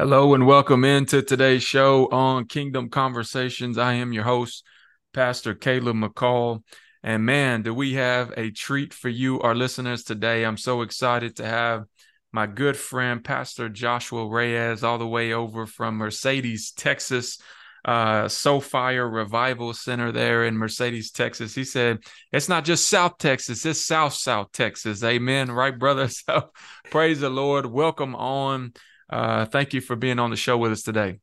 Hello and welcome into today's show on Kingdom Conversations. I am your host, Pastor Caleb McCall. And man, do we have a treat for you, our listeners, today. I'm so excited to have my good friend, Pastor Joshua Reyes, all the way over from Mercedes, Texas, Soulfire Revival Center there in Mercedes, Texas. He said, it's not just South Texas, it's South Texas. Amen. Right, brother? So praise the Lord. Welcome on. Thank you for being on the show with us today.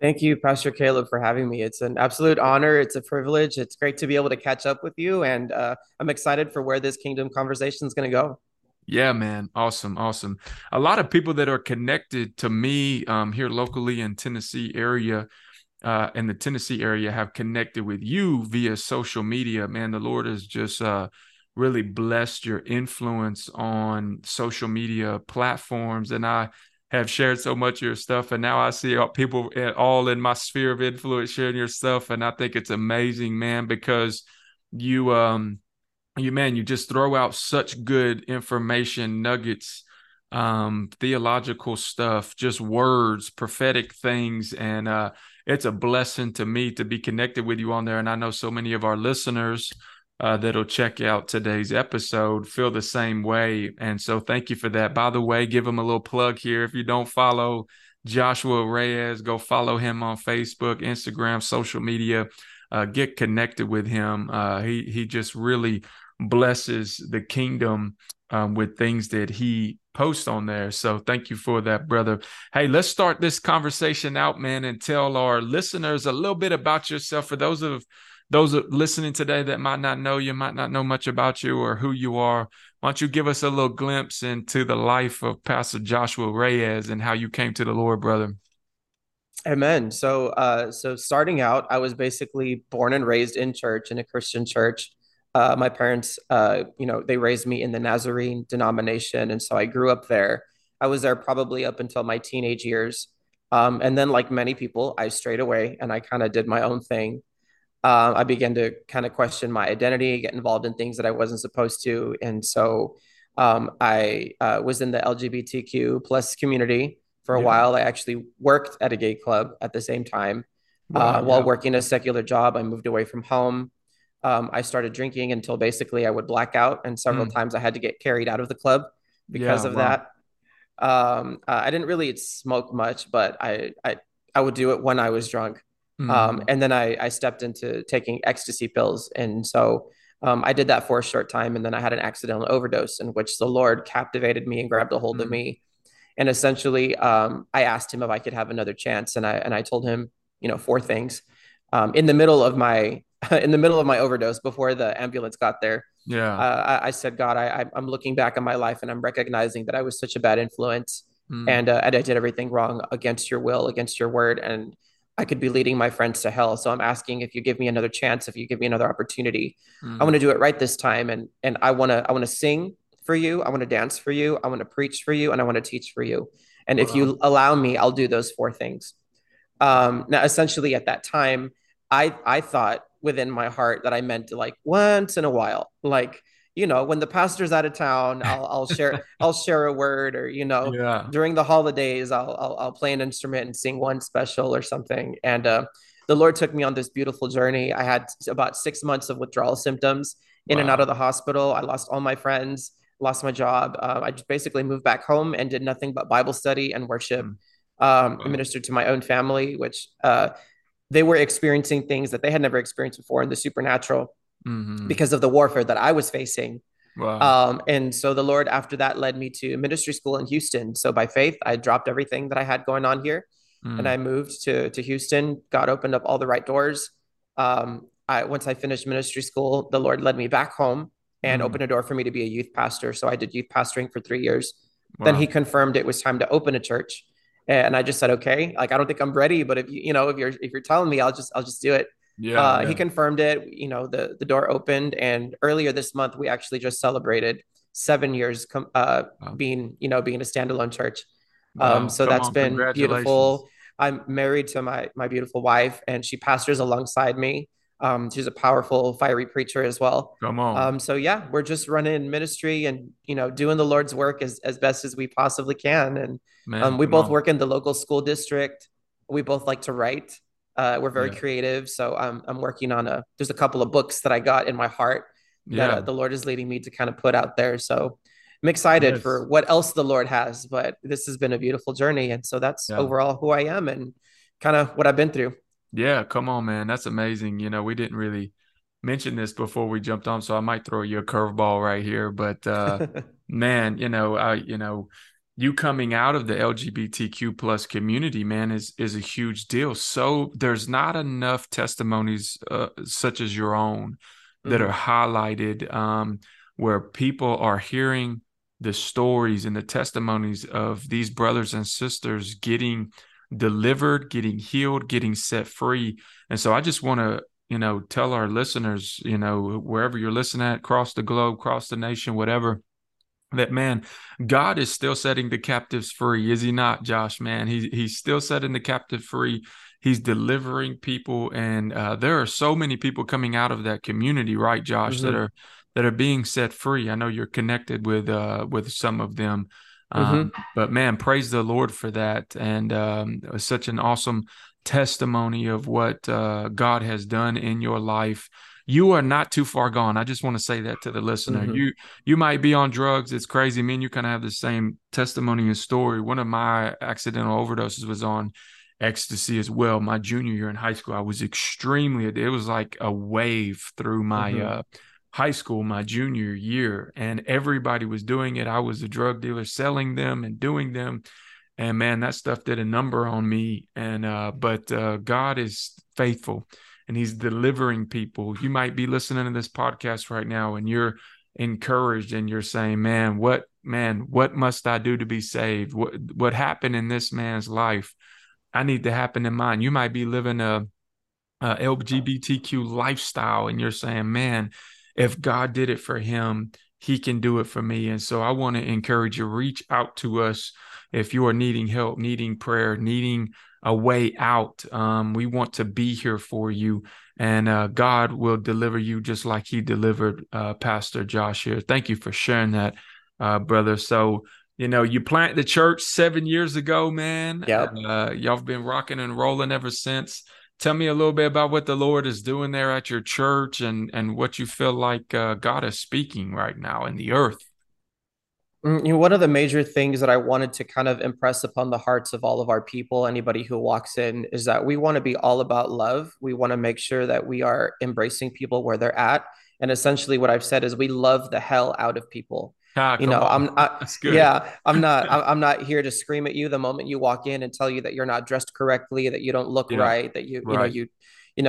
Thank you, Pastor Caleb, for having me. It's an absolute honor. It's a privilege. It's great to be able to catch up with you. And I'm excited for where this Kingdom Conversation is going to go. Yeah, man. Awesome. Awesome. A lot of people that are connected to me here locally in Tennessee area and the Tennessee area have connected with you via social media. Man, the Lord has just really blessed your influence on social media platforms. And I have shared so much of your stuff. And now I see people all in my sphere of influence sharing your stuff. And I think it's amazing, man, because you just throw out such good information, nuggets, theological stuff, just words, prophetic things. And it's a blessing to me to be connected with you on there. And I know so many of our listeners that'll check out today's episode feel the same way. And so thank you for that. By the way, give him a little plug here. If you don't follow Joshua Reyes, go follow him on Facebook, Instagram, social media. Get connected with him. He just really blesses the kingdom with things that he posts on there. So thank you for that, brother. Hey, let's start this conversation out, man, and tell our listeners a little bit about yourself. For those listening today that might not know you, might not know much about you or who you are, why don't you give us a little glimpse into the life of Pastor Joshua Reyes and how you came to the Lord, brother? Amen. So starting out, I was basically born and raised in church, in a Christian church. My parents, they raised me in the Nazarene denomination. And so I grew up there. I was there probably up until my teenage years. And then, like many people, I strayed away and I kind of did my own thing. I began to kind of question my identity, get involved in things that I wasn't supposed to. And so I was in the LGBTQ plus community for a while. I actually worked at a gay club at the same time. While working a secular job, I moved away from home. I started drinking until basically I would black out. And several times I had to get carried out of the club because of that. I didn't really smoke much, but I would do it when I was drunk. And then I stepped into taking ecstasy pills. And so I did that for a short time. And then I had an accidental overdose in which the Lord captivated me and grabbed a hold of me. And essentially, I asked him if I could have another chance. And I told him, four things in the middle of my overdose before the ambulance got there. I said, God, I'm looking back on my life and I'm recognizing that I was such a bad influence and I did everything wrong against your will, against your word. And I could be leading my friends to hell. So I'm asking if you give me another chance, if you give me another opportunity, I want to do it right this time. And I want to sing for you. I want to dance for you. I want to preach for you. And I want to teach for you. And if you allow me, I'll do those four things. Now, essentially at that time, I thought within my heart that I meant like once in a while, like, when the pastor's out of town, I'll share a word, or, during the holidays, I'll play an instrument and sing one special or something. And the Lord took me on this beautiful journey. I had about 6 months of withdrawal symptoms in and out of the hospital. I lost all my friends, lost my job. I just basically moved back home and did nothing but Bible study and worship. I ministered to my own family, which they were experiencing things that they had never experienced before in the supernatural. Because of the warfare that I was facing. And so the Lord after that led me to ministry school in Houston. So by faith, I dropped everything that I had going on here and I moved to Houston. God opened up all the right doors. Once I finished ministry school, the Lord led me back home and opened a door for me to be a youth pastor. So I did youth pastoring for 3 years. Then he confirmed it was time to open a church. And I just said, okay, like, I don't think I'm ready, but if you're telling me, I'll just do it. He confirmed it, the door opened, and earlier this month, we actually just celebrated 7 years, being a standalone church. So that's been beautiful. I'm married to my beautiful wife and she pastors alongside me. She's a powerful, fiery preacher as well. Come on. So yeah, we're just running ministry and, you know, doing the Lord's work as best as we possibly can. And we both work in the local school district. We both like to write. We're very creative. So I'm working on there's a couple of books that I got in my heart that the Lord is leading me to kind of put out there. So I'm excited for what else the Lord has, but this has been a beautiful journey. And so that's overall who I am and kind of what I've been through. Yeah, come on, man. That's amazing. You know, we didn't really mention this before we jumped on, so I might throw you a curveball right here. But man, you coming out of the LGBTQ plus community, man, is a huge deal. So there's not enough testimonies such as your own that are highlighted, where people are hearing the stories and the testimonies of these brothers and sisters getting delivered, getting healed, getting set free. And so I just want to, tell our listeners, wherever you're listening at, across the globe, across the nation, whatever, that, man, God is still setting the captives free. Is he not, Josh, man? He's still setting the captive free. He's delivering people. And there are so many people coming out of that community, right, Josh, that are being set free. I know you're connected with some of them. But man, praise the Lord for that. And such an awesome testimony of what God has done in your life. You are not too far gone. I just want to say that to the listener. You might be on drugs. It's crazy. Me and you kind of have the same testimony and story. One of my accidental overdoses was on ecstasy as well. My junior year in high school, I was extremely, it was like a wave through my high school, my junior year, and everybody was doing it. I was a drug dealer selling them and doing them. And man, that stuff did a number on me. And, but God is faithful and he's delivering people. You might be listening to this podcast right now and you're encouraged and you're saying, man, what must I do to be saved? What happened in this man's life? I need to happen in mine. You might be living a LGBTQ lifestyle and you're saying, man, if God did it for him, he can do it for me. And so I want to encourage you, reach out to us if you are needing help, needing prayer, needing a way out. We want to be here for you. And God will deliver you just like he delivered Pastor Josh here. Thank you for sharing that, brother. So, you planted the church 7 years ago, man. Yep. Y'all have been rocking and rolling ever since. Tell me a little bit about what the Lord is doing there at your church and what you feel like God is speaking right now in the earth. One of the major things that I wanted to kind of impress upon the hearts of all of our people, anybody who walks in, is that we want to be all about love. We want to make sure that we are embracing people where they're at. And essentially what I've said is we love the hell out of people. I'm not here to scream at you the moment you walk in and tell you that you're not dressed correctly, that you don't look right, that you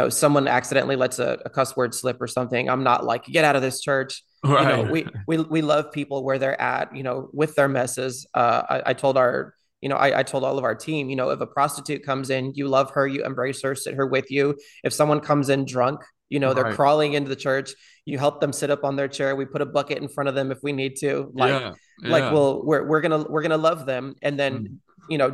someone accidentally lets a cuss word slip or something. I'm not like, get out of this church. Right. We love people where they're at, with their messes. I told all of our team, if a prostitute comes in, you love her, you embrace her, sit her with you. If someone comes in drunk, they're crawling into the church, you help them sit up on their chair. We put a bucket in front of them if we need to, we're going to love them and then,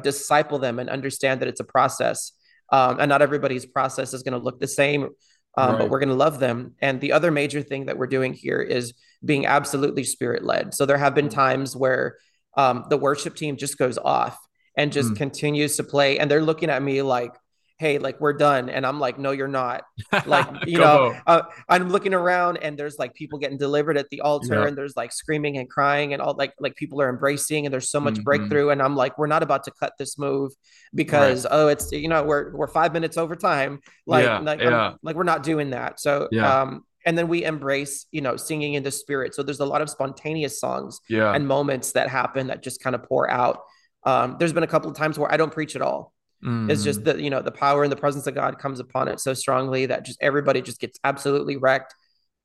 disciple them and understand that it's a process. And not everybody's process is going to look the same, but we're going to love them. And the other major thing that we're doing here is being absolutely spirit led. So there have been times where the worship team just goes off and just continues to play. And they're looking at me like, hey, like we're done. And I'm like, no, you're not. Like, I'm looking around and there's like people getting delivered at the altar and there's like screaming and crying and all like people are embracing and there's so much breakthrough. And I'm like, we're not about to cut this move because, it's, we're 5 minutes over time. We're not doing that. So, and then we embrace, singing in the spirit. So there's a lot of spontaneous songs and moments that happen that just kind of pour out. There's been a couple of times where I don't preach at all. It's just that, the power and the presence of God comes upon it so strongly that just everybody just gets absolutely wrecked.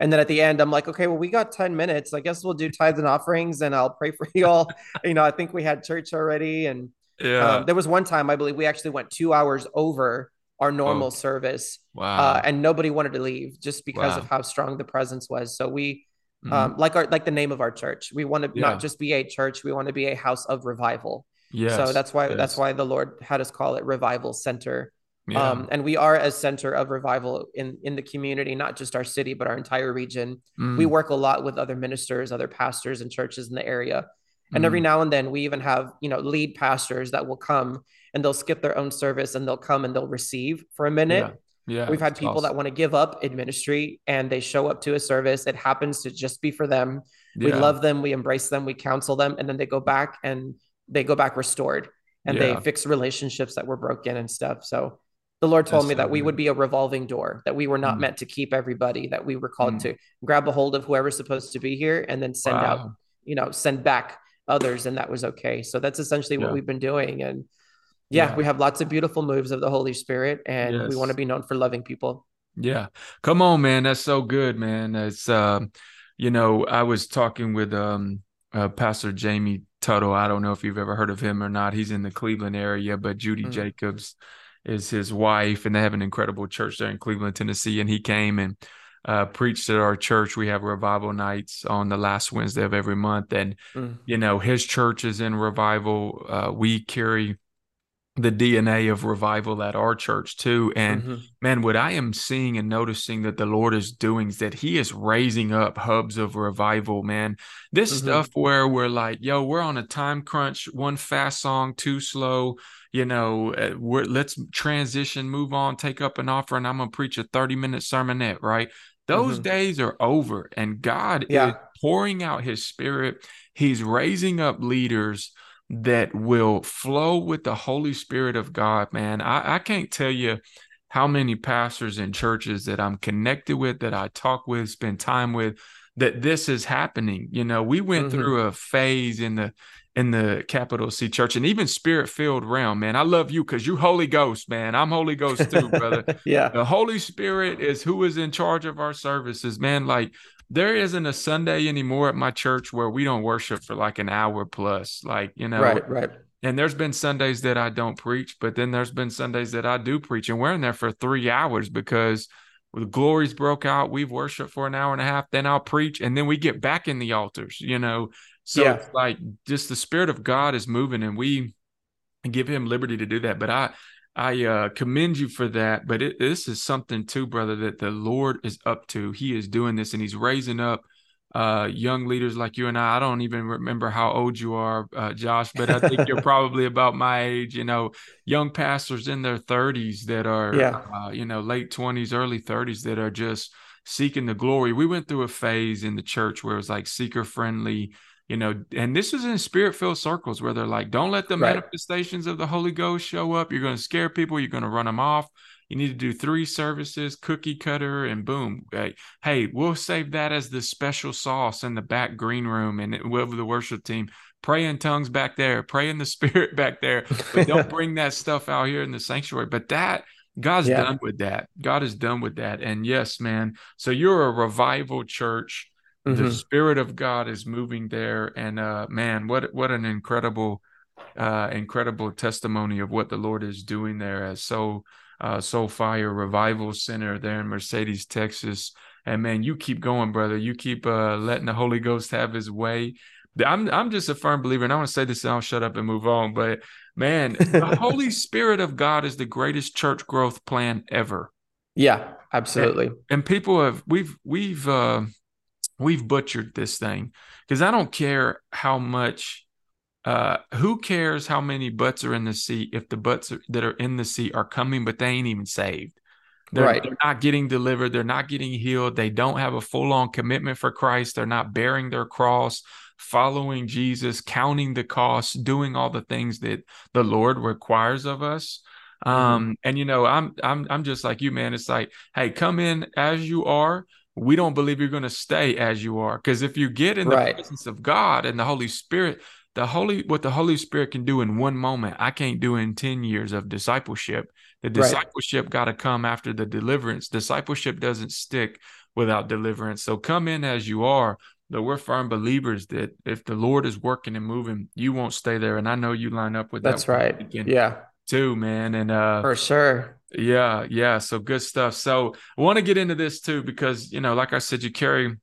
And then at the end, I'm like, okay, well, we got 10 minutes. I guess we'll do tithes and offerings and I'll pray for you all. I think we had church already. And there was one time I believe we actually went 2 hours over our normal service. Wow. And nobody wanted to leave just because of how strong the presence was. So we like the name of our church, we want to not just be a church. We want to be a house of revival. Yes, so that's why the Lord had us call it Revival Center. Yeah. And we are a center of revival in the community, not just our city, but our entire region. Mm. We work a lot with other ministers, other pastors and churches in the area. And every now and then we even have, lead pastors that will come and they'll skip their own service and they'll come and they'll receive for a minute. Yeah. We've had people that want to give up in ministry and they show up to a service. It happens to just be for them. Yeah. We love them. We embrace them. We counsel them. And then they go back restored and they fix relationships that were broken and stuff. So the Lord told me that we would be a revolving door, that we were not meant to keep everybody, that we were called to grab a hold of whoever's supposed to be here and then send out, send back others. And that was okay. So that's essentially what we've been doing. And we have lots of beautiful moves of the Holy Spirit and we want to be known for loving people. Yeah. Come on, man. That's so good, man. It's, I was talking with Pastor Jamie Tuttle. I don't know if you've ever heard of him or not. He's in the Cleveland area, but Judy Jacobs is his wife, and they have an incredible church there in Cleveland, Tennessee. And he came and preached at our church. We have revival nights on the last Wednesday of every month. And, his church is in revival. We carry the DNA of revival at our church too. And man, what I am seeing and noticing that the Lord is doing is that he is raising up hubs of revival, man. This stuff where we're like, yo, we're on a time crunch, one fast song, too slow, let's transition, move on, take up an offer, and I'm going to preach a 30-minute sermonette, right? Those days are over, and God is pouring out his spirit. He's raising up leaders that will flow with the Holy Spirit of God, man. I can't tell you how many pastors and churches that I'm connected with, that I talk with, spend time with, that this is happening. We went through a phase in the capital C church and even spirit-filled realm, man. I love you because you Holy Ghost, man. I'm Holy Ghost too, brother. Yeah. The Holy Spirit is who is in charge of our services, man. Like, there isn't a Sunday anymore at my church where we don't worship for like an hour plus, Right. And there's been Sundays that I don't preach, but then there's been Sundays that I do preach, and we're in there for 3 hours because the glories broke out. We've worshiped for an hour and a half, then I'll preach, and then we get back in the altars, So it's like just the Spirit of God is moving, and we give him liberty to do that. But I commend you for that. But this is something too, brother, that the Lord is up to. He is doing this, and he's raising up young leaders like you and I. I don't even remember how old you are, Josh, but I think you're probably about my age, young pastors in their 30s that are, late 20s, early 30s that are just seeking the glory. We went through a phase in the church where it was like seeker friendly, and this is in spirit-filled circles where they're like, don't let the manifestations of the Holy Ghost show up. You're going to scare people. You're going to run them off. You need to do 3 services, cookie cutter, and boom. Hey, we'll save that as the special sauce in the back green room and with the worship team. Pray in tongues back there. Pray in the spirit back there. But don't bring that stuff out here in the sanctuary. But that, God's done with that. God is done with that. And yes, man. So you're a revival church. The Spirit of God is moving there. And man, what an incredible testimony of what the Lord is doing there at Soulfire Revival Center there in Mercedes, Texas. And man, you keep going, brother. You keep letting the Holy Ghost have his way. I'm just a firm believer, and I want to say this and I'll shut up and move on. But man, the Holy Spirit of God is the greatest church growth plan ever. Yeah, absolutely. And people have, we've butchered this thing, because I don't care how much, who cares how many butts are in the seat if the butts that are in the seat are coming, but they ain't even saved. They're not getting delivered. They're not getting healed. They don't have a full-on commitment for Christ. They're not bearing their cross, following Jesus, counting the cost, doing all the things that the Lord requires of us. And I'm just like you, man. It's like, hey, come in as you are. We don't believe you're going to stay as you are, because if you get in the presence of God and the Holy Spirit, what the Holy Spirit can do in 1 moment, I can't do in 10 years of discipleship. The discipleship got to come after the deliverance. Discipleship doesn't stick without deliverance. So come in as you are. But we're firm believers that if the Lord is working and moving, you won't stay there. And I know you line up with that. That's right. Yeah. Too, man. And for sure. Yeah. So good stuff. So I want to get into this too, because, like I said, the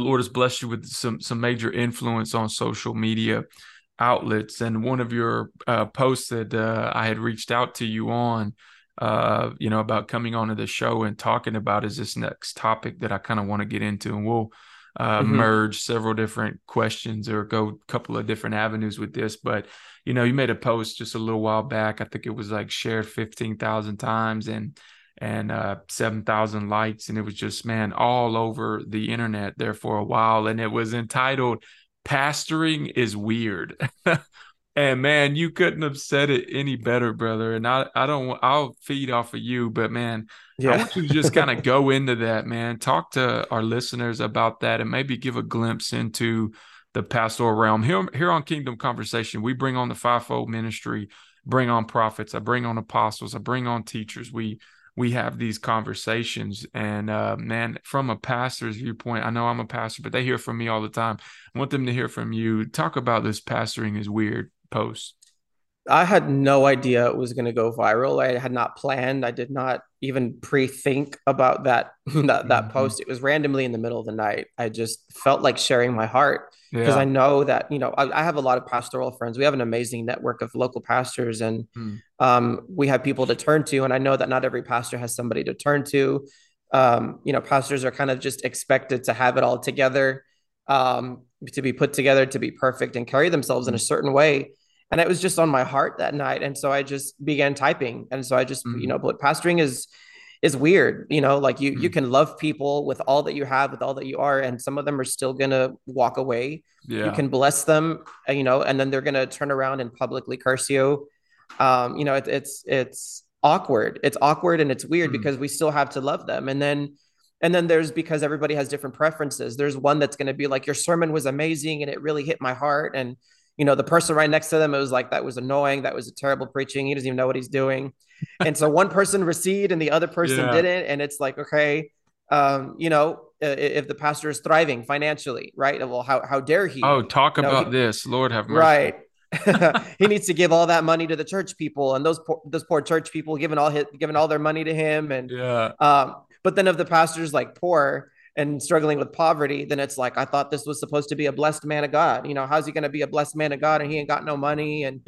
Lord has blessed you with some major influence on social media outlets. And one of your posts that I had reached out to you on about coming onto the show and talking about is this next topic that I kind of want to get into. And we'll merge several different questions or go a couple of different avenues with this. But, you know, you made a post just a little while back. I think it was like shared 15,000 times and 7,000 likes. And it was just, man, all over the internet there for a while. And it was entitled, "Pastoring is Weird." And man, you couldn't have said it any better, brother. And I'll feed off of you, but man, yeah. I want you to just kind of go into that, man. Talk to our listeners about that and maybe give a glimpse into the pastoral realm. Here on Kingdom Conversation, we bring on the fivefold ministry, bring on prophets, I bring on apostles, I bring on teachers. We have these conversations, and man, from a pastor's viewpoint, I know I'm a pastor, but they hear from me all the time. I want them to hear from you. Talk about this Pastoring is Weird post. I had no idea it was going to go viral. I had not planned. I did not even pre-think about that post. It was randomly in the middle of the night. I just felt like sharing my heart because I know that, you know, I have a lot of pastoral friends. We have an amazing network of local pastors, and we have people to turn to. And I know that not every pastor has somebody to turn to. Pastors are kind of just expected to have it all together, to be put together, to be perfect and carry themselves in a certain way. And it was just on my heart that night. And so I just began typing. And so I just, but pastoring is weird, like you can love people with all that you have, with all that you are. And some of them are still going to walk away. Yeah. You can bless them, and then they're going to turn around and publicly curse you. It's awkward. It's awkward and it's weird because we still have to love them. And then there's, because everybody has different preferences. There's one that's going to be like, your sermon was amazing and it really hit my heart. And, the person right next to them, it was like, that was annoying. That was a terrible preaching. He doesn't even know what he's doing. And so one person received and the other person didn't. And it's like, okay, if the pastor is thriving financially, right? Well, how dare he? Oh, talk about this. Lord have mercy. Right. He needs to give all that money to the church people, and those poor church people giving all their money to him. And, but then if the pastor's like poor and struggling with poverty, then it's like, I thought this was supposed to be a blessed man of God. How's he going to be a blessed man of God and he ain't got no money? And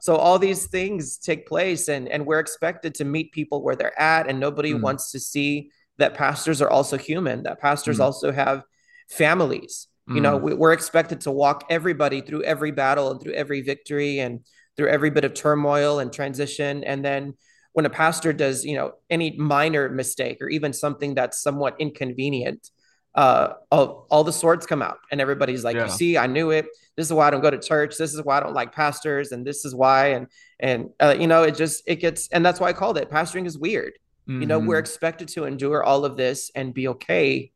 so all these things take place, and we're expected to meet people where they're at. And nobody wants to see that pastors are also human, that pastors also have families. We're expected to walk everybody through every battle and through every victory and through every bit of turmoil and transition. And then when a pastor does, any minor mistake or even something that's somewhat inconvenient, all the swords come out and everybody's like, you see, I knew it. This is why I don't go to church. This is why I don't like pastors. And this is why, and that's why I called it Pastoring is Weird. We're expected to endure all of this and be okay.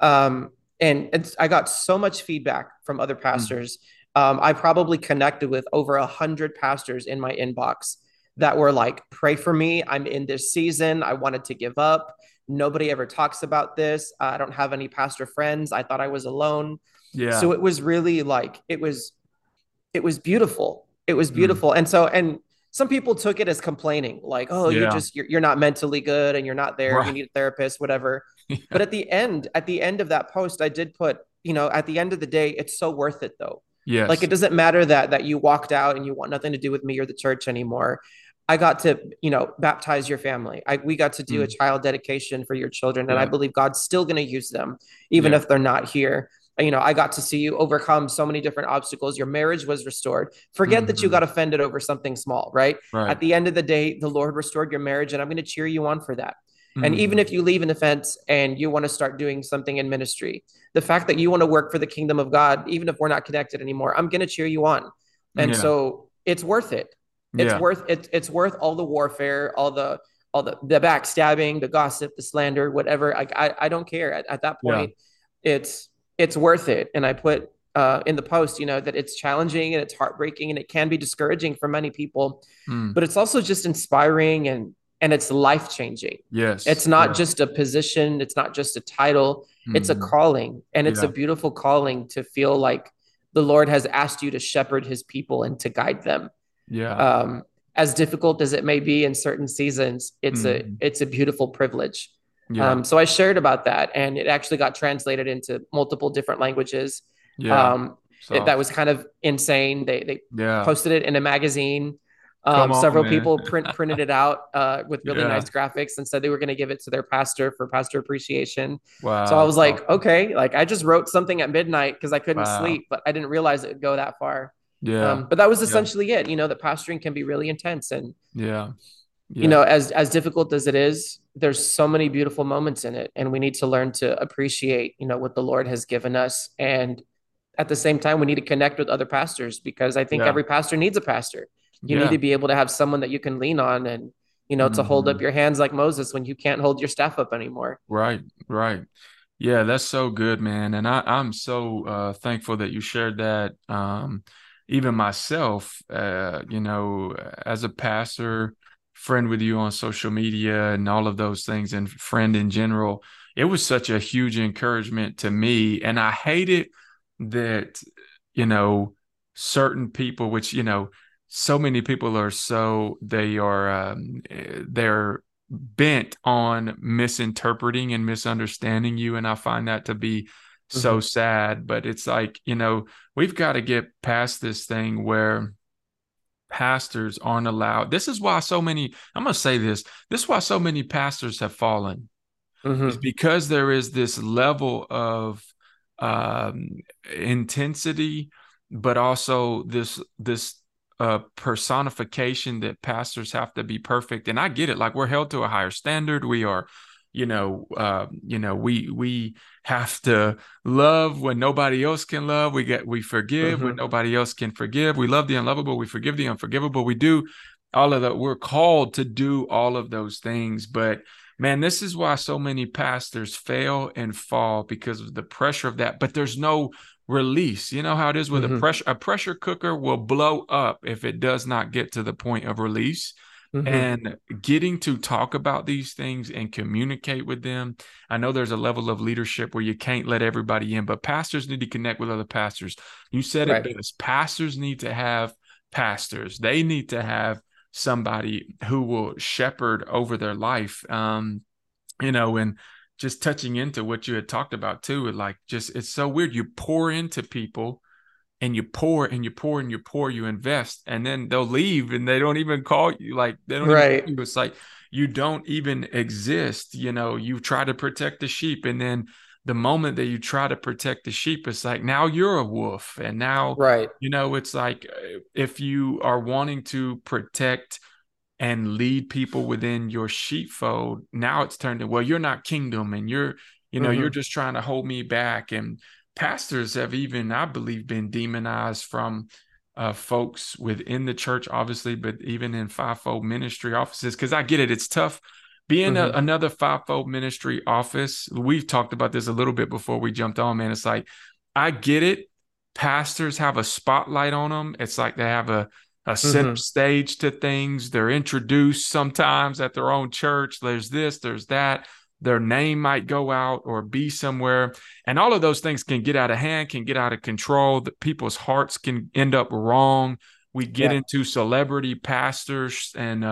And I got so much feedback from other pastors. I probably connected with over 100 pastors in my inbox that were like, pray for me. I'm in this season. I wanted to give up. Nobody ever talks about this. I don't have any pastor friends. I thought I was alone. Yeah. So it was really like, it was beautiful. It was beautiful. And so, and some people took it as complaining, like, oh, you're not mentally good and you're not there. Right. You need a therapist, whatever. Yeah. But at the end of that post, I did put, at the end of the day, it's so worth it though. Yes. Like, it doesn't matter that you walked out and you want nothing to do with me or the church anymore. I got to, baptize your family. We got to do a child dedication for your children. And I believe God's still going to use them, even if they're not here. I got to see you overcome so many different obstacles. Your marriage was restored. Forget that you got offended over something small, right? At the end of the day, the Lord restored your marriage, and I'm going to cheer you on for that. And even if you leave an offense and you want to start doing something in ministry, the fact that you want to work for the kingdom of God, even if we're not connected anymore, I'm going to cheer you on. And so it's worth it. It's worth it. It's worth all the warfare, all the backstabbing, the gossip, the slander, whatever. I don't care at that point. It's worth it. And I put in the post, that it's challenging and it's heartbreaking and it can be discouraging for many people, but it's also just inspiring and it's life-changing. Yes. It's not just a position. It's not just a title. It's a calling. And it's a beautiful calling to feel like the Lord has asked you to shepherd his people and to guide them. Yeah. As difficult as it may be in certain seasons, it's a beautiful privilege. Yeah. So I shared about that, and it actually got translated into multiple different languages. Yeah. That was kind of insane. They posted it in a magazine. Several people printed it out with really nice graphics and said they were going to give it to their pastor for pastor appreciation. Wow. So I was like, okay, like I just wrote something at midnight because I couldn't sleep, but I didn't realize it would go that far. Yeah. But that was essentially it, you know, that pastoring can be really intense and you know, as difficult as it is, there's so many beautiful moments in it. And we need to learn to appreciate, you know, what the Lord has given us. And at the same time, we need to connect with other pastors because I think every pastor needs a pastor. You need to be able to have someone that you can lean on and, you know, to hold up your hands like Moses when you can't hold your staff up anymore. Right, right. Yeah, that's so good, man. And I'm so thankful that you shared that. Even myself, you know, as a pastor, friend with you on social media and all of those things and friend in general, it was such a huge encouragement to me. And I hate it that, you know, certain people, which, you know, so many people are they're bent on misinterpreting and misunderstanding you. And I find that to be so sad, but it's like, you know, we've got to get past this thing where pastors aren't allowed. This is why so many, I'm going to say this, this is why so many pastors have fallen. It's because there is this level of intensity, but also this personification that pastors have to be perfect. And I get it. Like we're held to a higher standard. We are, you know, we have to love when nobody else can love. We forgive when nobody else can forgive. We love the unlovable. We forgive the unforgivable. We do all of that. We're called to do all of those things. But man, this is why so many pastors fail and fall because of the pressure of that. But there's no release. You know how it is with a pressure cooker will blow up if it does not get to the point of release. And getting to talk about these things and communicate with them. I know there's a level of leadership where you can't let everybody in, but pastors need to connect with other pastors. You said it best. Pastors need to have pastors. They need to have somebody who will shepherd over their life. You know, and just touching into what you had talked about too, like just, it's so weird. You pour into people and you pour and you pour and you pour, you invest, and then they'll leave and they don't even call you. Like they don't even call you. It's like, you don't even exist. You know, you try to protect the sheep. And then the moment that you try to protect the sheep, it's like, now you're a wolf. And now, you know, it's like, if you are wanting to protect and lead people within your sheepfold, now it's turned to, well, you're not kingdom and you're, you know, you're just trying to hold me back. And pastors have even, I believe, been demonized from folks within the church, obviously, but even in fivefold ministry offices, because I get it. It's tough being another fivefold ministry office. We've talked about this a little bit before we jumped on, man. It's like, I get it. Pastors have a spotlight on them. It's like they have a center stage to things. They're introduced sometimes at their own church. There's this, there's that. Their name might go out or be somewhere. And all of those things can get out of hand, can get out of control. The people's hearts can end up wrong. We get into celebrity pastors and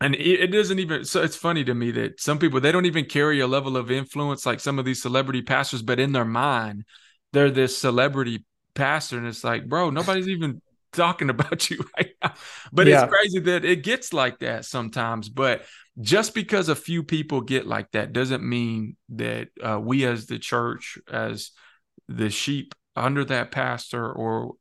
it doesn't even, so it's funny to me that some people, they don't even carry a level of influence like some of these celebrity pastors, but in their mind, they're this celebrity pastor. And it's like, bro, nobody's even talking about you right now. But it's crazy that it gets like that sometimes. But just because a few people get like that doesn't mean that we as the church, as the sheep under that pastor or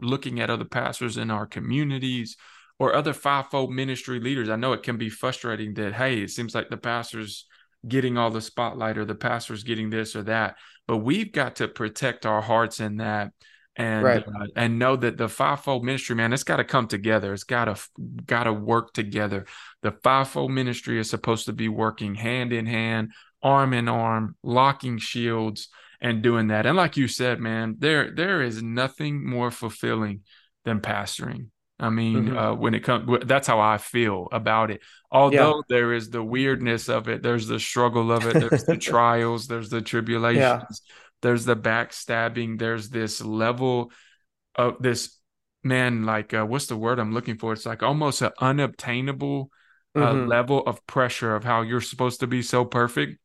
looking at other pastors in our communities or other fivefold ministry leaders. I know it can be frustrating that, hey, it seems like the pastor's getting all the spotlight or the pastor's getting this or that. But we've got to protect our hearts in that. And and know that the fivefold ministry, man, it's got to come together. It's got to work together. The fivefold ministry is supposed to be working hand in hand, arm in arm, locking shields, and doing that. And like you said, man, there is nothing more fulfilling than pastoring. I mean, when it comes, that's how I feel about it. Although there is the weirdness of it, there's the struggle of it, there's the trials, there's the tribulations. Yeah. There's the backstabbing. There's this level of this, man, like, what's the word I'm looking for? It's like almost an unobtainable level of pressure of how you're supposed to be so perfect.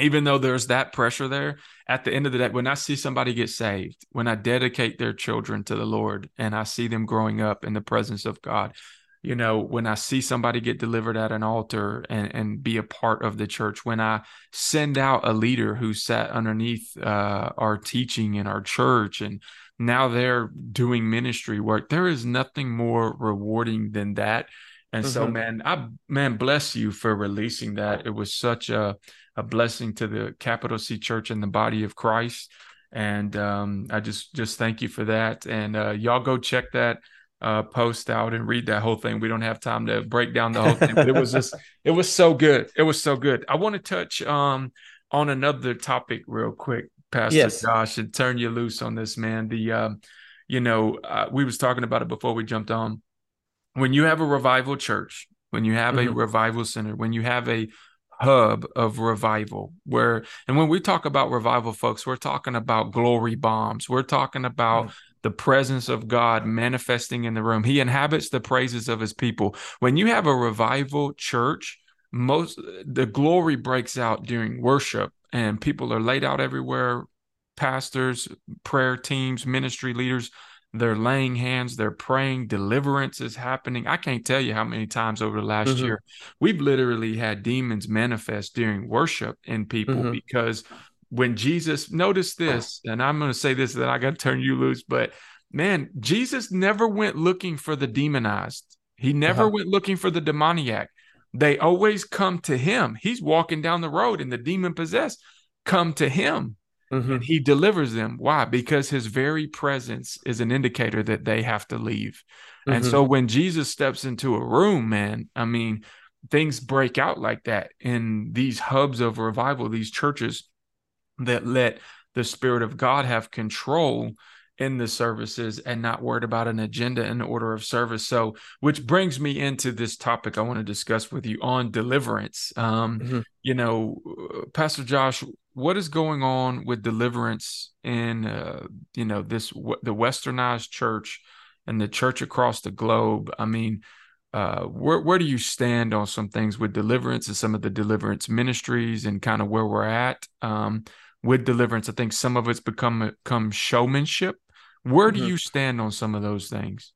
even though there's that pressure there, at the end of the day, when I see somebody get saved, when I dedicate their children to the Lord and I see them growing up in the presence of God, you know, when I see somebody get delivered at an altar and be a part of the church, when I send out a leader who sat underneath our teaching in our church and now they're doing ministry work, there is nothing more rewarding than that. And so, man, bless you for releasing that. It was such a blessing to the capital C Church and the body of Christ. And I just thank you for that. And y'all go check that post out and read that whole thing. We don't have time to break down the whole thing, but it was just, it was so good. It was so good. I want to touch on another topic real quick, Pastor Josh, and turn you loose on this, man. The, you know, we was talking about it before we jumped on. When you have a revival church, when you have a revival center, when you have a hub of revival, where, and when we talk about revival, folks, we're talking about glory bombs. We're talking about the presence of God manifesting in the room. He inhabits the praises of his people. When you have a revival church, most the glory breaks out during worship and people are laid out everywhere. Pastors, prayer teams, ministry leaders, they're laying hands, they're praying, deliverance is happening. I can't tell you how many times over the last year, we've literally had demons manifest during worship in people because when Jesus, notice this, and I'm going to say this, that I got to turn you loose, but man, Jesus never went looking for the demonized. He never went looking for the demoniac. They always come to him. He's walking down the road and the demon possessed come to him. And he delivers them. Why? Because his very presence is an indicator that they have to leave. And so when Jesus steps into a room, man, I mean, things break out like that in these hubs of revival, these churches that let the Spirit of God have control in the services and not worried about an agenda and order of service. So, which brings me into this topic I want to discuss with you on deliverance. You know, Pastor Josh, what is going on with deliverance in, you know, this, the westernized church and the church across the globe? I mean, where do you stand on some things with deliverance and some of the deliverance ministries and kind of where we're at with deliverance? I think some of it's become showmanship. Where do you stand on some of those things?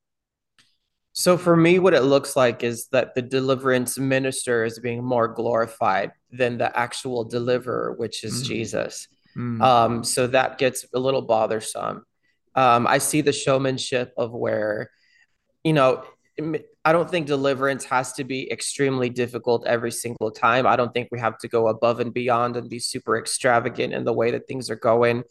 So for me, what it looks like is that the deliverance minister is being more glorified than the actual deliverer, which is Jesus. So that gets a little bothersome. I see the showmanship of where, you know, I don't think deliverance has to be extremely difficult every single time. I don't think we have to go above and beyond and be super extravagant in the way that things are going.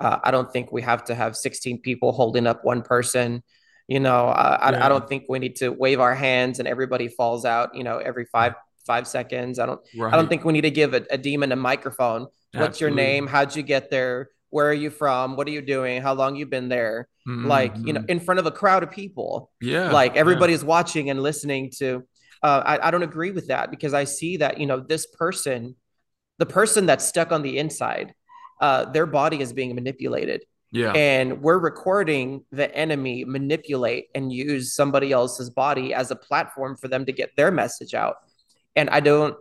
I don't think we have to have 16 people holding up one person. You know, I don't think we need to wave our hands and everybody falls out, you know, every five seconds. I don't think we need to give a demon a microphone. What's your name? How'd you get there? Where are you from? What are you doing? How long you been there? Like, you know, in front of a crowd of people. Like everybody's watching and listening to, I don't agree with that because I see that, you know, this person, the person that's stuck on the inside, their body is being manipulated. And we're recording the enemy manipulate and use somebody else's body as a platform for them to get their message out. And I don't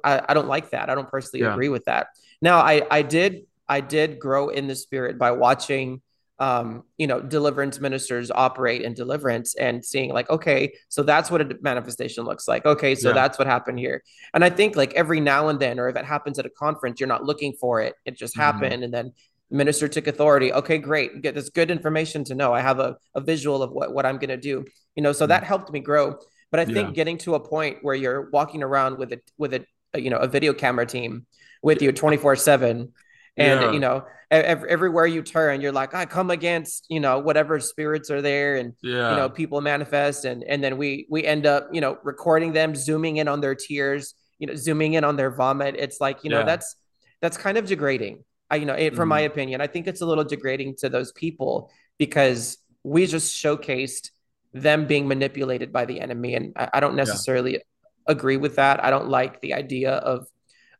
like that. I don't personally agree with that. Now I did grow in the Spirit by watching, you know, deliverance ministers operate in deliverance and seeing like, okay, so that's what a manifestation looks like. Okay. So that's what happened here. And I think like every now and then, or if it happens at a conference, you're not looking for it. It just happened. And then minister took authority. Okay, great. Get this good information to know. I have a visual of what I'm going to do, you know, so that helped me grow. But I think getting to a point where you're walking around with a you know, a video camera team with you 24/7 and, you know, everywhere you turn, you're like, I come against, you know, whatever spirits are there and, you know, people manifest. And then we end up, you know, recording them, zooming in on their tears, you know, zooming in on their vomit. It's like, you know, that's kind of degrading. You know, from my opinion, I think it's a little degrading to those people because we just showcased them being manipulated by the enemy. And I don't necessarily agree with that. I don't like the idea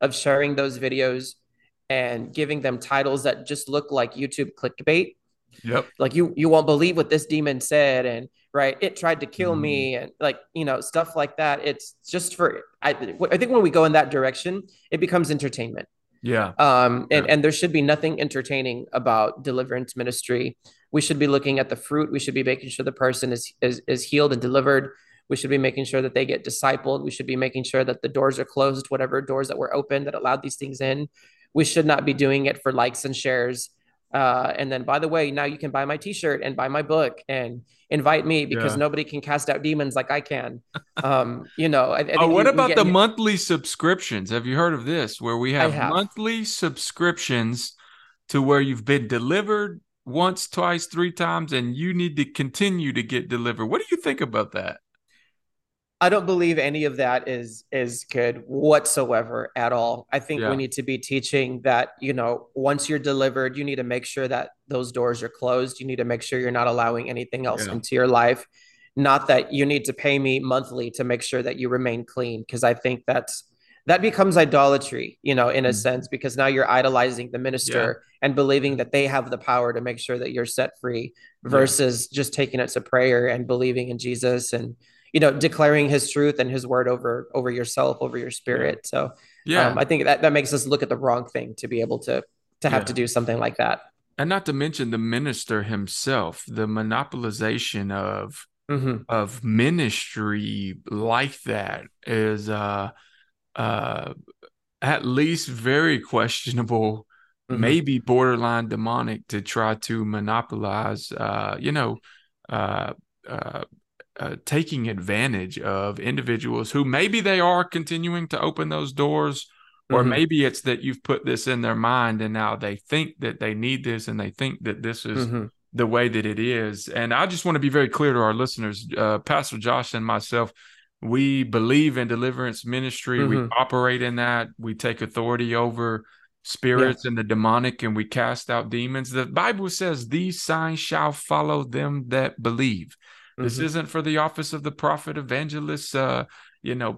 of sharing those videos and giving them titles that just look like YouTube clickbait. Like you won't believe what this demon said. And it tried to kill me and like, you know, stuff like that. It's just I think when we go in that direction, it becomes entertainment. Yeah. And there should be nothing entertaining about deliverance ministry. We should be looking at the fruit. We should be making sure the person is healed and delivered. We should be making sure that they get discipled. We should be making sure that the doors are closed, whatever doors that were open that allowed these things in. We should not be doing it for likes and shares. And then, by the way, now you can buy my t-shirt and buy my book and invite me, because nobody can cast out demons like I can. What about the monthly subscriptions? Have you heard of this, where we have monthly subscriptions to where you've been delivered once, twice, three times, and you need to continue to get delivered? What do you think about that? I don't believe any of that is good whatsoever at all. I think we need to be teaching that, once you're delivered, you need to make sure that those doors are closed. You need to make sure you're not allowing anything else into your life. Not that you need to pay me monthly to make sure that you remain clean. Cause I think that becomes idolatry, in a sense, because now you're idolizing the minister and believing that they have the power to make sure that you're set free, versus just taking it to prayer and believing in Jesus and, declaring his truth and his word over yourself, over your spirit. So I think that makes us look at the wrong thing to be able to have to do something like that. And not to mention the minister himself, the monopolization of ministry like that is at least very questionable, maybe borderline demonic, to try to monopolize, taking advantage of individuals who maybe they are continuing to open those doors, or maybe it's that you've put this in their mind and now they think that they need this and they think that this is the way that it is. And I just want to be very clear to our listeners, Pastor Josh and myself, we believe in deliverance ministry. We operate in that. We take authority over spirits and the demonic, and we cast out demons. The Bible says these signs shall follow them that believe. This isn't for the office of the prophet, evangelist,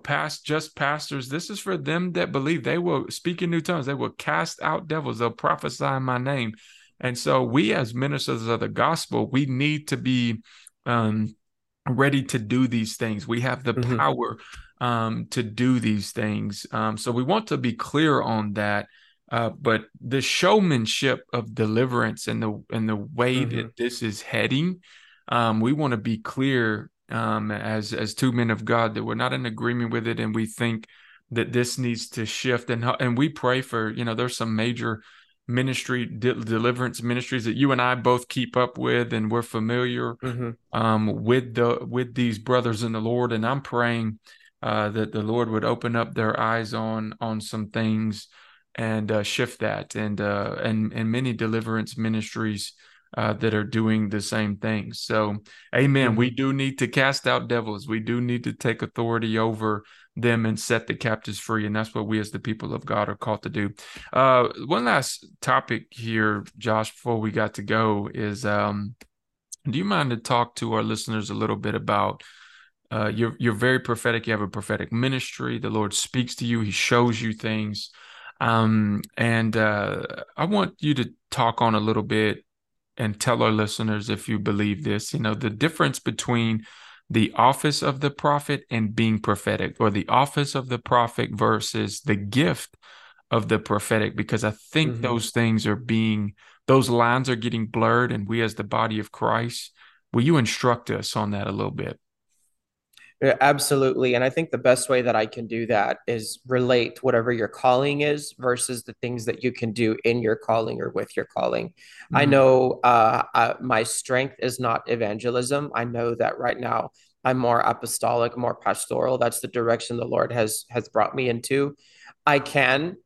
pastors. This is for them that believe. They will speak in new tongues. They will cast out devils. They'll prophesy in my name. And so we, as ministers of the gospel, we need to be ready to do these things. We have the power to do these things. So we want to be clear on that. But the showmanship of deliverance and the way that this is heading, we want to be clear as two men of God that we're not in agreement with it, and we think that this needs to shift. And we pray for, there's some major ministry, deliverance ministries that you and I both keep up with, and we're familiar with these brothers in the Lord. And I'm praying that the Lord would open up their eyes on some things and shift that, and many deliverance ministries that are doing the same thing. So, amen. We do need to cast out devils. We do need to take authority over them and set the captives free. And that's what we as the people of God are called to do. One last topic here, Josh, before we got to go is, do you mind to talk to our listeners a little bit about you're very prophetic. You have a prophetic ministry. The Lord speaks to you. He shows you things. And I want you to talk on a little bit and tell our listeners, if you believe this, the difference between the office of the prophet and being prophetic, or the office of the prophet versus the gift of the prophetic, because I think those lines are getting blurred. And we, as the body of Christ, will you instruct us on that a little bit? Yeah, absolutely. And I think the best way that I can do that is relate whatever your calling is versus the things that you can do in your calling or with your calling. Mm-hmm. I know my strength is not evangelism. I know that right now I'm more apostolic, more pastoral. That's the direction the Lord has brought me into. I can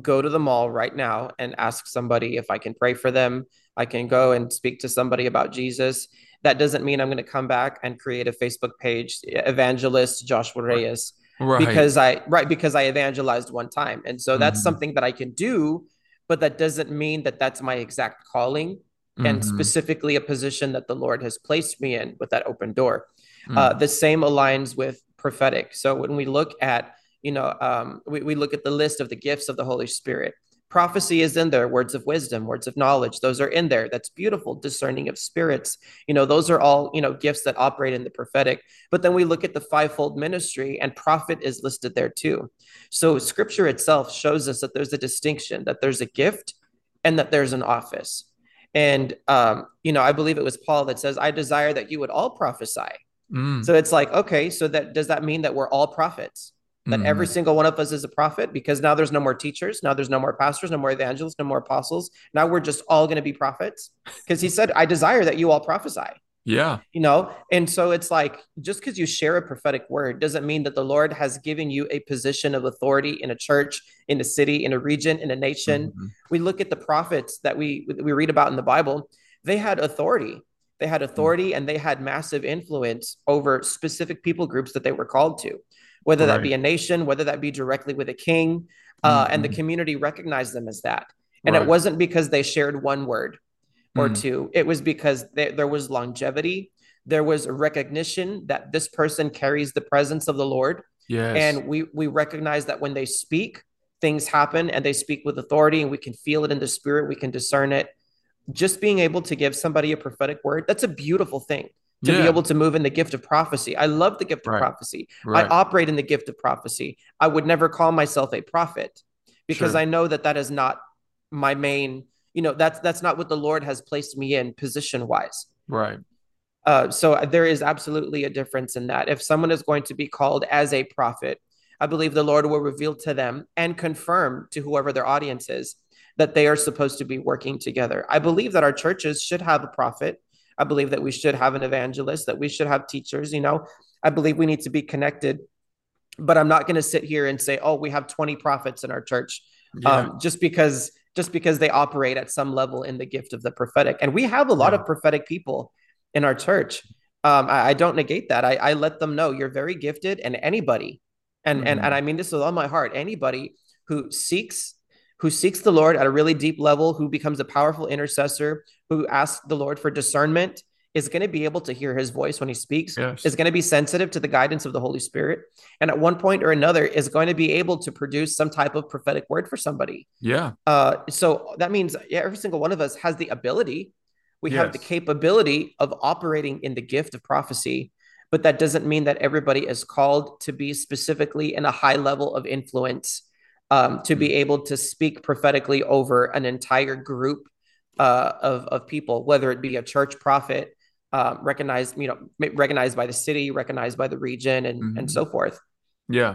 go to the mall right now and ask somebody if I can pray for them. I can go and speak to somebody about Jesus. That doesn't mean I'm going to come back and create a Facebook page, Evangelist Joshua Reyes, because I evangelized one time. And so that's something that I can do, but that doesn't mean that that's my exact calling and specifically a position that the Lord has placed me in with that open door. The same aligns with prophetic. So when we look at the list of the gifts of the Holy Spirit, Prophecy is in there, words of wisdom, words of knowledge. Those are in there. That's beautiful. Discerning of spirits. You know, those are all, you know, gifts that operate in the prophetic. But then we look at the fivefold ministry, and prophet is listed there too. So scripture itself shows us that there's a distinction, that there's a gift and that there's an office. And, you know, I believe it was Paul that says, I desire that you would all prophesy. Mm. So it's like, okay, so that does that mean that we're all prophets? That every single one of us is a prophet, because now there's no more teachers. Now there's no more pastors, no more evangelists, no more apostles. Now we're just all going to be prophets, because he said, I desire that you all prophesy. Yeah. You know, and so it's like, just because you share a prophetic word doesn't mean that the Lord has given you a position of authority in a church, in a city, in a region, in a nation. Mm-hmm. We look at the prophets that we read about in the Bible. They had authority. They had authority and they had massive influence over specific people groups that they were called to, whether that be a nation, whether that be directly with a king, and the community recognized them as that. And it wasn't because they shared one word or two. It was because there was longevity. There was a recognition that this person carries the presence of the Lord. Yes. And we recognize that when they speak, things happen, and they speak with authority, and we can feel it in the spirit. We can discern it. Just being able to give somebody a prophetic word, that's a beautiful thing. To be able to move in the gift of prophecy. I love the gift of prophecy. Right. I operate in the gift of prophecy. I would never call myself a prophet, because I know that that is not my main, you know, that's not what the Lord has placed me in position wise. Right. So there is absolutely a difference in that. If someone is going to be called as a prophet, I believe the Lord will reveal to them and confirm to whoever their audience is that they are supposed to be working together. I believe that our churches should have a prophet. I believe that we should have an evangelist, that we should have teachers. You know, I believe we need to be connected, but I'm not going to sit here and say, oh, we have 20 prophets in our church, just because they operate at some level in the gift of the prophetic. And we have a lot of prophetic people in our church. I don't negate that. I let them know you're very gifted, and anybody, and I mean this with all my heart, anybody who seeks the Lord at a really deep level, who becomes a powerful intercessor, who asks the Lord for discernment, is going to be able to hear his voice when he speaks, is going to be sensitive to the guidance of the Holy Spirit. And at one point or another is going to be able to produce some type of prophetic word for somebody. Yeah. So that means every single one of us has the ability. We have the capability of operating in the gift of prophecy, but that doesn't mean that everybody is called to be specifically in a high level of influence. To be able to speak prophetically over an entire group of people, whether it be a church prophet, recognized by the city, recognized by the region, and so forth. Yeah,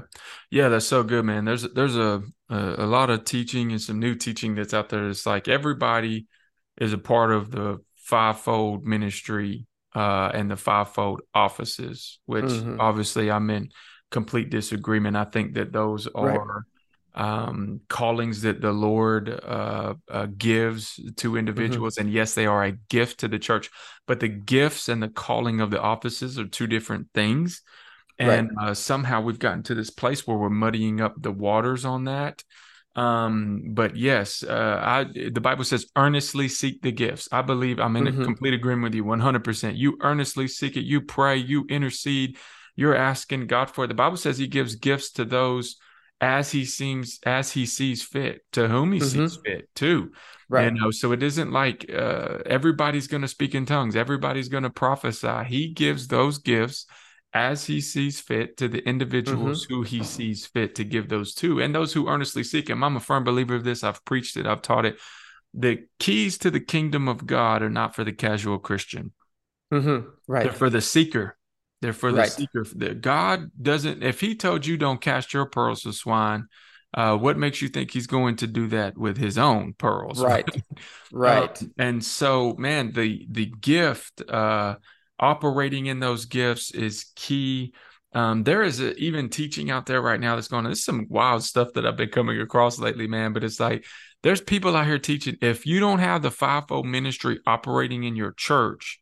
that's so good, man. There's a lot of teaching and some new teaching that's out there. It's like everybody is a part of the fivefold ministry and the fivefold offices, which obviously I'm in complete disagreement. I think that those are. Right. Callings that the Lord gives to individuals. And yes, they are a gift to the church, but the gifts and the calling of the offices are two different things. And somehow we've gotten to this place where we're muddying up the waters on that. But yes, the Bible says, earnestly seek the gifts. I believe I'm in a complete agreement with you, 100%. You earnestly seek it. You pray, you intercede, you're asking God for it. The Bible says he gives gifts to those as he sees fit, to whom he sees fit too. Right. You know, so it isn't like everybody's going to speak in tongues. Everybody's going to prophesy. He gives those gifts as he sees fit to the individuals who he sees fit to give those to. And those who earnestly seek him. I'm a firm believer of this. I've preached it. I've taught it. The keys to the kingdom of God are not for the casual Christian. Right. They're for the seeker. They're for the seeker. God doesn't, if he told you don't cast your pearls to swine, what makes you think he's going to do that with his own pearls? Right. And so, man, the gift, operating in those gifts is key. There is even teaching out there right now that's going on. There's some wild stuff that I've been coming across lately, man, but it's like, there's people out here teaching, if you don't have the fivefold ministry operating in your church,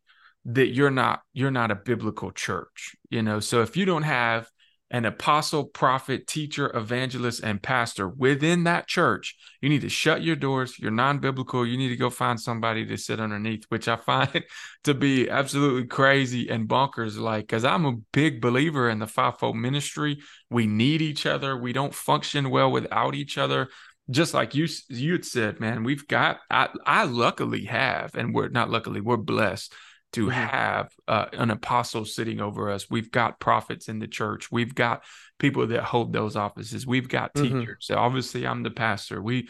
that you're not a biblical church, you know? So if you don't have an apostle, prophet, teacher, evangelist, and pastor within that church, you need to shut your doors. You're non-biblical. You need to go find somebody to sit underneath, which I find to be absolutely crazy and bonkers. Like, cause I'm a big believer in the fivefold ministry. We need each other. We don't function well without each other. just like you had said, man, we've got, I luckily have, and we're not luckily, we're blessed to have an apostle sitting over us. We've got prophets in the church. We've got people that hold those offices. We've got teachers. So obviously, I'm the pastor. We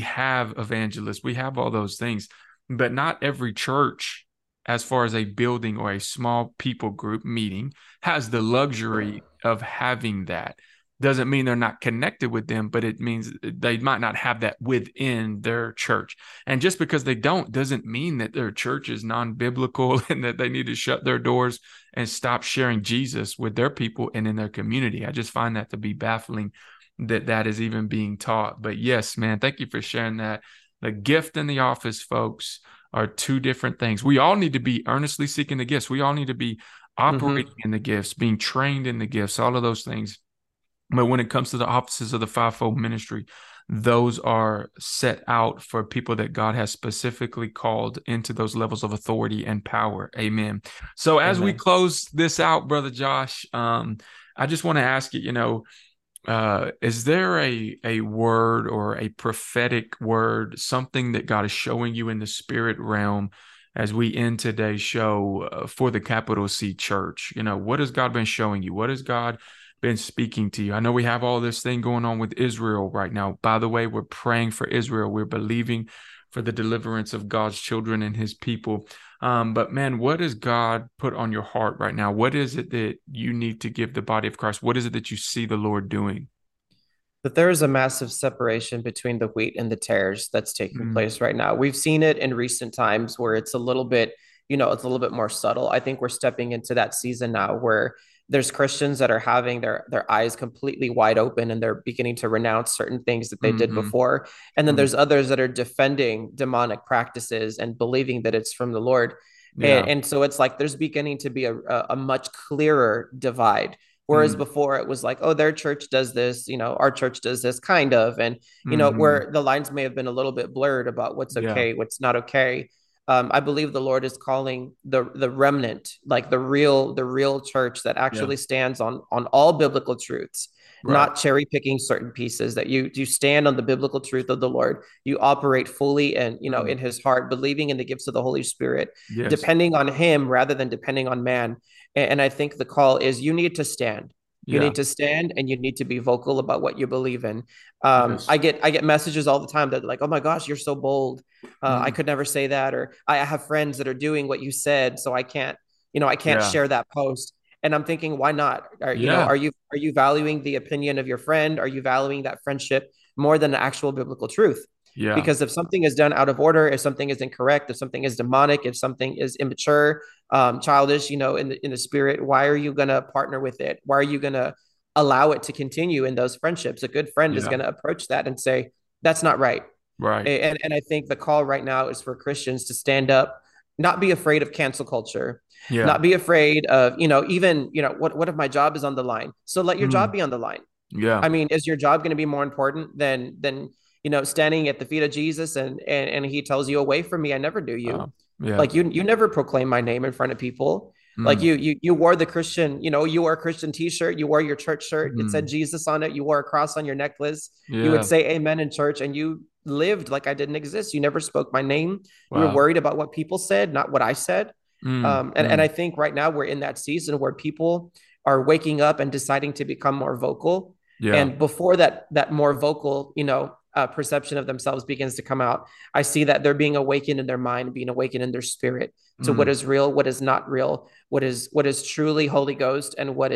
have evangelists. We have all those things, but not every church, as far as a building or a small people group meeting, has the luxury of having that. Doesn't mean they're not connected with them, but it means they might not have that within their church. And just because they don't doesn't mean that their church is non-biblical and that they need to shut their doors and stop sharing Jesus with their people and in their community. I just find that to be baffling that that is even being taught. But yes, man, thank you for sharing that. The gift and the office, folks, are two different things. We all need to be earnestly seeking the gifts. We all need to be operating in the gifts, being trained in the gifts, all of those things. But when it comes to the offices of the fivefold ministry, those are set out for people that God has specifically called into those levels of authority and power. Amen. So as we close this out, Brother Josh, I just want to ask you, is there a word or a prophetic word, something that God is showing you in the spirit realm as we end today's show for the capital C church? You know, what has God been showing you? What has God been speaking to you? I know we have all this thing going on with Israel right now. By the way, we're praying for Israel. We're believing for the deliverance of God's children and his people. But man, what does God put on your heart right now? What is it that you need to give the body of Christ? What is it that you see the Lord doing? That there is a massive separation between the wheat and the tares that's taking place right now. We've seen it in recent times where it's a little bit, it's a little bit more subtle. I think we're stepping into that season now where there's Christians that are having their eyes completely wide open and they're beginning to renounce certain things that they did before. And then there's others that are defending demonic practices and believing that it's from the Lord. Yeah. And so it's like, there's beginning to be a much clearer divide. Whereas before it was like, oh, their church does this, our church does this kind of, and, where the lines may have been a little bit blurred about what's okay, what's not okay. I believe the Lord is calling the remnant, like the real church that actually stands on all biblical truths, not cherry picking certain pieces, that you stand on the biblical truth of the Lord. You operate fully and, in his heart, believing in the gifts of the Holy Spirit, depending on him rather than depending on man. And I think the call is you need to stand. You need to stand and you need to be vocal about what you believe in. I get messages all the time that like, oh my gosh, you're so bold. I could never say that. Or I have friends that are doing what you said, so I can't, I can't share that post. And I'm thinking, why not? Are you valuing the opinion of your friend? Are you valuing that friendship more than the actual biblical truth? Yeah. Because if something is done out of order, if something is incorrect, if something is demonic, if something is immature, childish, in the spirit, why are you going to partner with it? Why are you going to allow it to continue in those friendships? A good friend is going to approach that and say, that's not right. Right. And I think the call right now is for Christians to stand up, not be afraid of cancel culture, not be afraid of, what if my job is on the line? So let your job be on the line. Yeah. I mean, is your job going to be more important than standing at the feet of Jesus and he tells you, away from me, I never knew you. Like you never proclaim my name in front of people. Like you wore the Christian, you wore a Christian t-shirt, you wore your church shirt. It said Jesus on it. You wore a cross on your necklace. You would say amen in church and you lived like I didn't exist. You never spoke my name. Wow. You were worried about what people said, not what I said. And I think right now we're in that season where people are waking up and deciding to become more vocal. And before that more vocal, perception of themselves begins to come out, I see that they're being awakened in their mind, being awakened in their spirit to what is real, what is not real, what is truly Holy Ghost, and what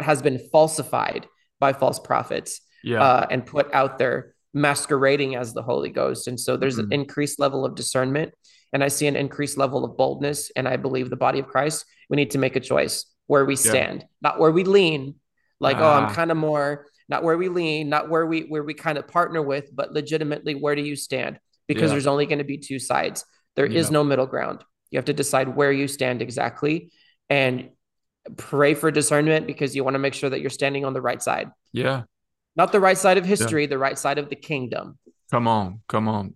has been falsified by false prophets and put out there masquerading as the Holy Ghost. And so there's an increased level of discernment, and I see an increased level of boldness. And I believe the body of Christ, we need to make a choice where we stand, not where we lean. Like, I'm kind of more... Not where we lean, not where we kind of partner with, but legitimately, where do you stand? Because there's only going to be two sides. There is no middle ground. You have to decide where you stand exactly and pray for discernment, because you want to make sure that you're standing on the right side. Yeah. Not the right side of history, the right side of the kingdom. Come on.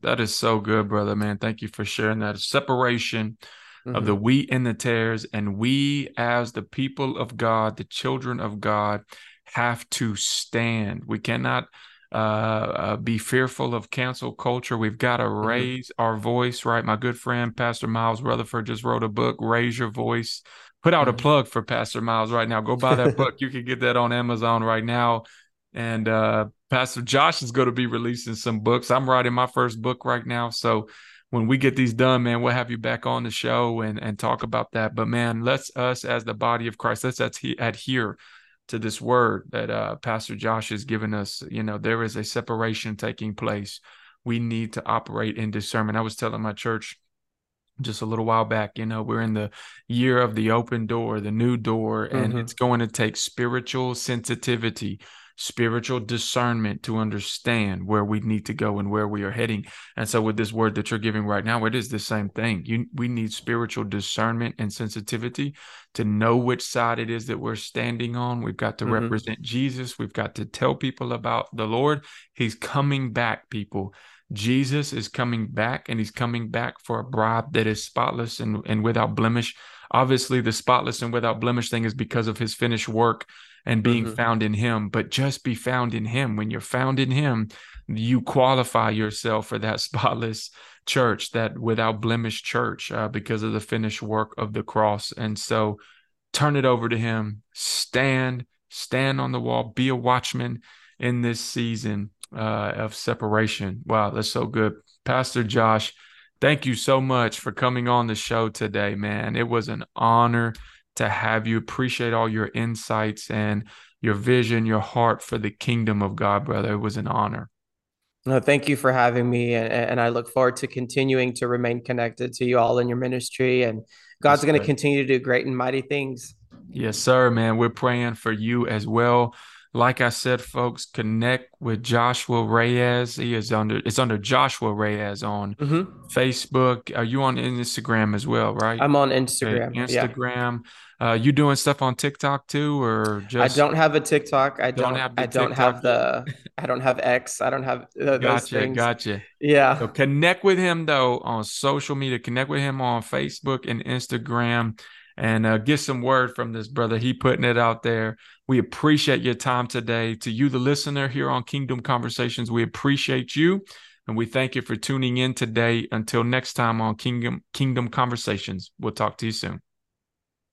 That is so good, brother, man. Thank you for sharing that. Separation of the wheat and the tares. And we, as the people of God, the children of God, have to stand. We cannot be fearful of cancel culture. We've got to raise our voice, right? My good friend, Pastor Miles Rutherford, just wrote a book, Raise Your Voice. Put out a plug for Pastor Miles right now. Go buy that book. You can get that on Amazon right now. And Pastor Josh is going to be releasing some books. I'm writing my first book right now. So when we get these done, man, we'll have you back on the show and talk about that. But man, let's us as the body of Christ, let's adhere to this word that Pastor Josh has given us. You know, there is a separation taking place. We need to operate in discernment. I was telling my church just a little while back, you know, we're in the year of the open door, the new door, and it's going to take spiritual sensitivity, spiritual discernment to understand where we need to go and where we are heading. And so with this word that you're giving right now, it is the same thing. We need spiritual discernment and sensitivity to know which side it is that we're standing on. We've got to represent Jesus. We've got to tell people about the Lord. He's coming back, people. Jesus is coming back, and he's coming back for a bride that is spotless and without blemish. Obviously, the spotless and without blemish thing is because of his finished work and being found in him. But just be found in him. When you're found in him, you qualify yourself for that spotless church, that without blemish church, because of the finished work of the cross. And so turn it over to him. Stand on the wall. Be a watchman in this season of separation. Wow, that's so good. Pastor Josh, thank you so much for coming on the show today, man. It was an honor to have you. Appreciate all your insights and your vision, your heart for the kingdom of God, brother. It was an honor. No, thank you for having me. And I look forward to continuing to remain connected to you all in your ministry. And God's going to continue to do great and mighty things. Yes, sir, man. We're praying for you as well. Like I said, folks, connect with Joshua Reyes. It's under Joshua Reyes on Facebook. Are you on Instagram as well, right? I'm on Instagram. Okay. Instagram. Yeah. You doing stuff on TikTok too, or just? I don't have a TikTok. I don't have X. I don't have those things. Gotcha. Yeah. So connect with him though on social media. Connect with him on Facebook and Instagram. And get some word from this brother. He putting it out there. We appreciate your time today. To you, the listener here on Kingdom Conversations, we appreciate you. And we thank you for tuning in today. Until next time on Kingdom Conversations, we'll talk to you soon.